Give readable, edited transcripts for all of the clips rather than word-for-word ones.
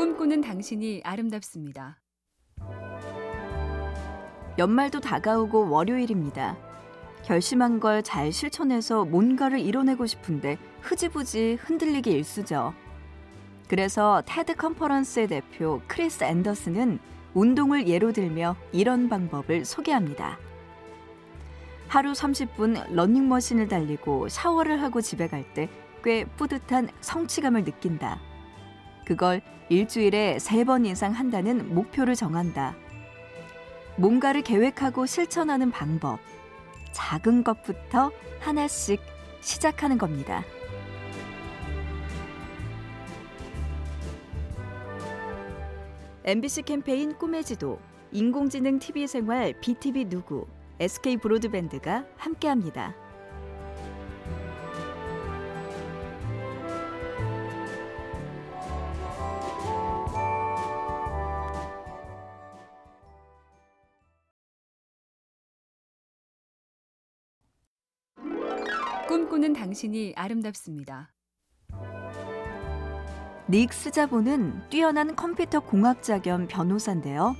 꿈꾸는 당신이 아름답습니다. 연말도 다가오고 월요일입니다. 결심한 걸 잘 실천해서 뭔가를 이뤄내고 싶은데 흐지부지 흔들리기 일쑤죠. 그래서 테드 컨퍼런스의 대표 크리스 앤더슨은 운동을 예로 들며 이런 방법을 소개합니다. 하루 30분 러닝머신을 달리고 샤워를 하고 집에 갈 때 꽤 뿌듯한 성취감을 느낀다. 그걸 일주일에 3번 이상 한다는 목표를 정한다. 뭔가를 계획하고 실천하는 방법. 작은 것부터 하나씩 시작하는 겁니다. MBC 캠페인 꿈의 지도, 인공지능 TV 생활 BTV 누구, SK 브로드밴드가 함께합니다. 꿈꾸는 당신이 아름답습니다. 닉 스자보는 뛰어난 컴퓨터 공학자 겸 변호사인데요.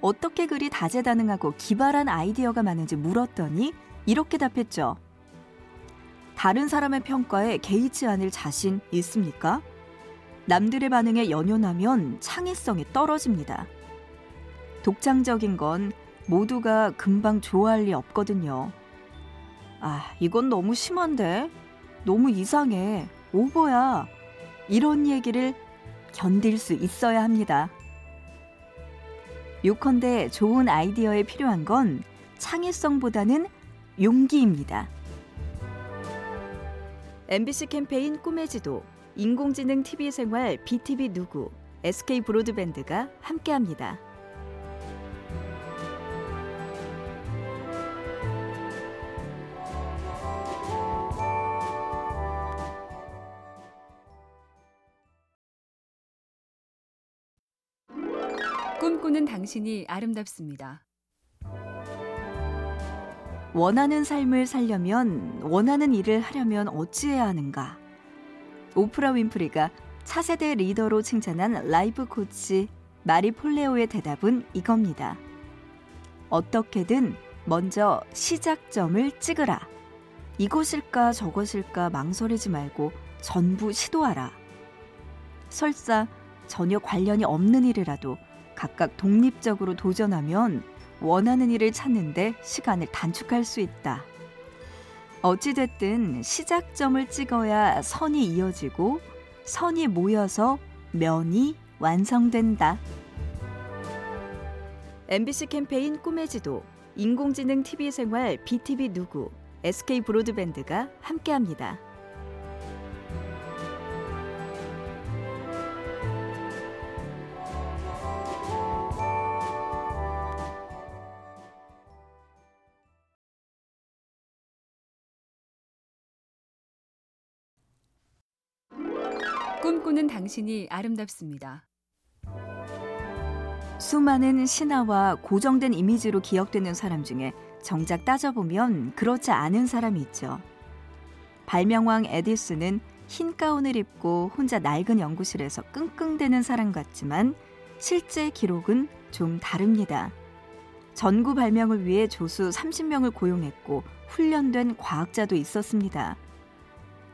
어떻게 그리 다재다능하고 기발한 아이디어가 많은지 물었더니 이렇게 답했죠. 다른 사람의 평가에 개의치 않을 자신 있습니까? 남들의 반응에 연연하면 창의성이 떨어집니다. 독창적인 건 모두가 금방 좋아할 리 없거든요. 아, 이건 너무 심한데? 너무 이상해. 오버야. 이런 얘기를 견딜 수 있어야 합니다. 요컨대 좋은 아이디어에 필요한 건 창의성보다는 용기입니다. MBC 캠페인 꿈의 지도, 인공지능 TV 생활 BTV 누구, SK 브로드밴드가 함께합니다. 꿈꾸는 당신이 아름답습니다. 원하는 삶을 살려면, 원하는 일을 하려면 어찌해야 하는가? 오프라 윈프리가 차세대 리더로 칭찬한 라이프 코치 마리 폴레오의 대답은 이겁니다. 어떻게든 먼저 시작점을 찍으라. 이것일까 저것일까 망설이지 말고 전부 시도하라. 설사 전혀 관련이 없는 일이라도 각각 독립적으로 도전하면 원하는 일을 찾는 데 시간을 단축할 수 있다. 어찌됐든 시작점을 찍어야 선이 이어지고 선이 모여서 면이 완성된다. MBC 캠페인 꿈의 지도, 인공지능 TV 생활 BTV 누구, SK 브로드밴드가 함께합니다. 꿈꾸는 당신이 아름답습니다. 수많은 신화와 고정된 이미지로 기억되는 사람 중에 정작 따져보면 그렇지 않은 사람이 있죠. 발명왕 에디슨은 흰 가운을 입고 혼자 낡은 연구실에서 끙끙대는 사람 같지만 실제 기록은 좀 다릅니다. 전구 발명을 위해 조수 30명을 고용했고 훈련된 과학자도 있었습니다.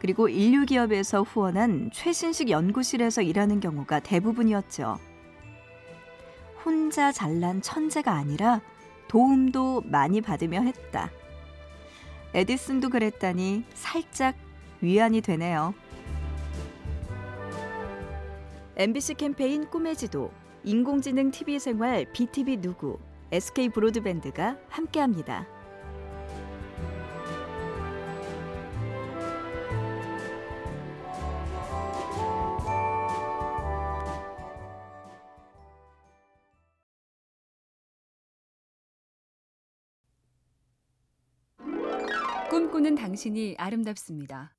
그리고 인류 기업에서 후원한 최신식 연구실에서 일하는 경우가 대부분이었죠. 혼자 잘난 천재가 아니라 도움도 많이 받으며 했다. 에디슨도 그랬다니 살짝 위안이 되네요. MBC 캠페인 꿈의 지도, 인공지능 TV 생활 BTV 누구, SK 브로드밴드가 함께합니다. 꿈꾸는 당신이 아름답습니다.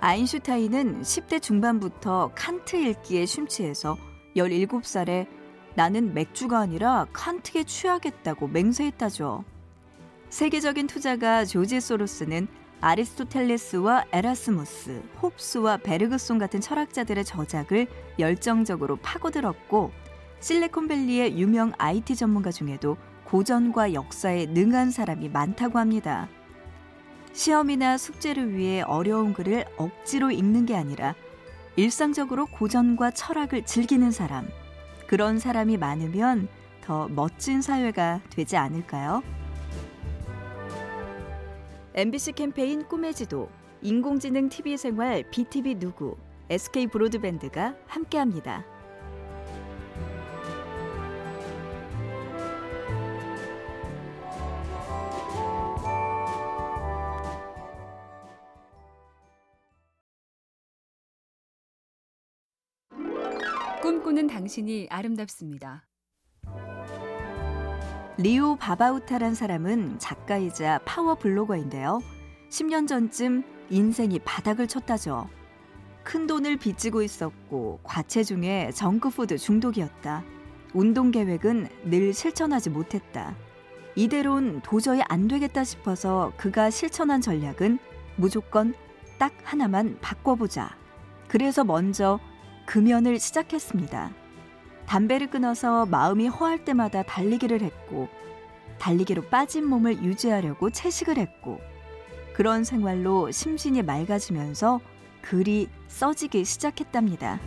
아인슈타인은 10대 중반부터 칸트 읽기에 심취해서 17살에 나는 맥주가 아니라 칸트에 취하겠다고 맹세했다죠. 세계적인 투자가 조지 소로스는 아리스토텔레스와 에라스무스, 홉스와 베르그손 같은 철학자들의 저작을 열정적으로 파고들었고 실리콘밸리의 유명 IT 전문가 중에도 고전과 역사에 능한 사람이 많다고 합니다. 시험이나 숙제를 위해 어려운 글을 억지로 읽는 게 아니라 일상적으로 고전과 철학을 즐기는 사람, 그런 사람이 많으면 더 멋진 사회가 되지 않을까요? MBC 캠페인 꿈의 지도, 인공지능 TV 생활 BTV 누구, SK 브로드밴드가 함께합니다. 꿈꾸는 당신이 아름답습니다. 리오 바바우타란 사람은 작가이자 파워 블로거인데요. 10년 전쯤 인생이 바닥을 쳤다죠. 큰 돈을 빚지고 있었고 과체중에 정크푸드 중독이었다. 운동 계획은 늘 실천하지 못했다. 이대로는 도저히 안 되겠다 싶어서 그가 실천한 전략은 무조건 딱 하나만 바꿔보자. 그래서 먼저 금연을 시작했습니다. 담배를 끊어서 마음이 허할 때마다 달리기를 했고 달리기로 빠진 몸을 유지하려고 채식을 했고 그런 생활로 심신이 맑아지면서 글이 써지기 시작했답니다.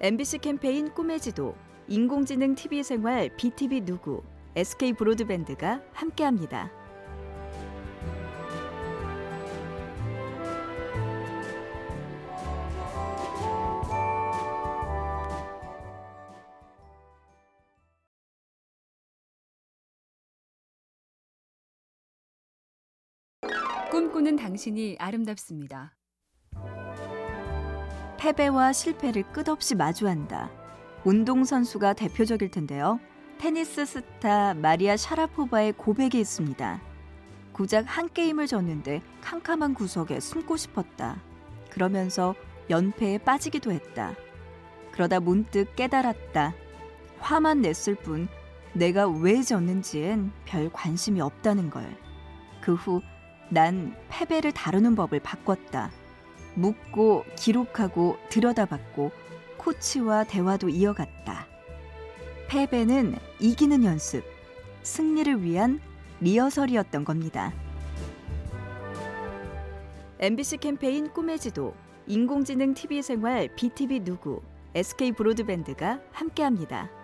MBC 캠페인 꿈의 지도, 인공지능 TV 생활 BTV 누구, SK 브로드밴드가 함께합니다. 꿈꾸는 당신이 아름답습니다. 패배와 실패를 끝없이 마주한다. 운동선수가 대표적일 텐데요. 테니스 스타 마리아 샤라포바의 고백이 있습니다. 고작 한 게임을 졌는데 캄캄한 구석에 숨고 싶었다. 그러면서 연패에 빠지기도 했다. 그러다 문득 깨달았다. 화만 냈을 뿐 내가 왜 졌는지엔 별 관심이 없다는 걸. 그 후 난 패배를 다루는 법을 바꿨다. 묻고 기록하고 들여다봤고 코치와 대화도 이어갔다. 패배는 이기는 연습, 승리를 위한 리허설이었던 겁니다. MBC 캠페인 꿈의 지도, 인공지능 TV 생활 BTV 누구, SK 브로드밴드가 함께합니다.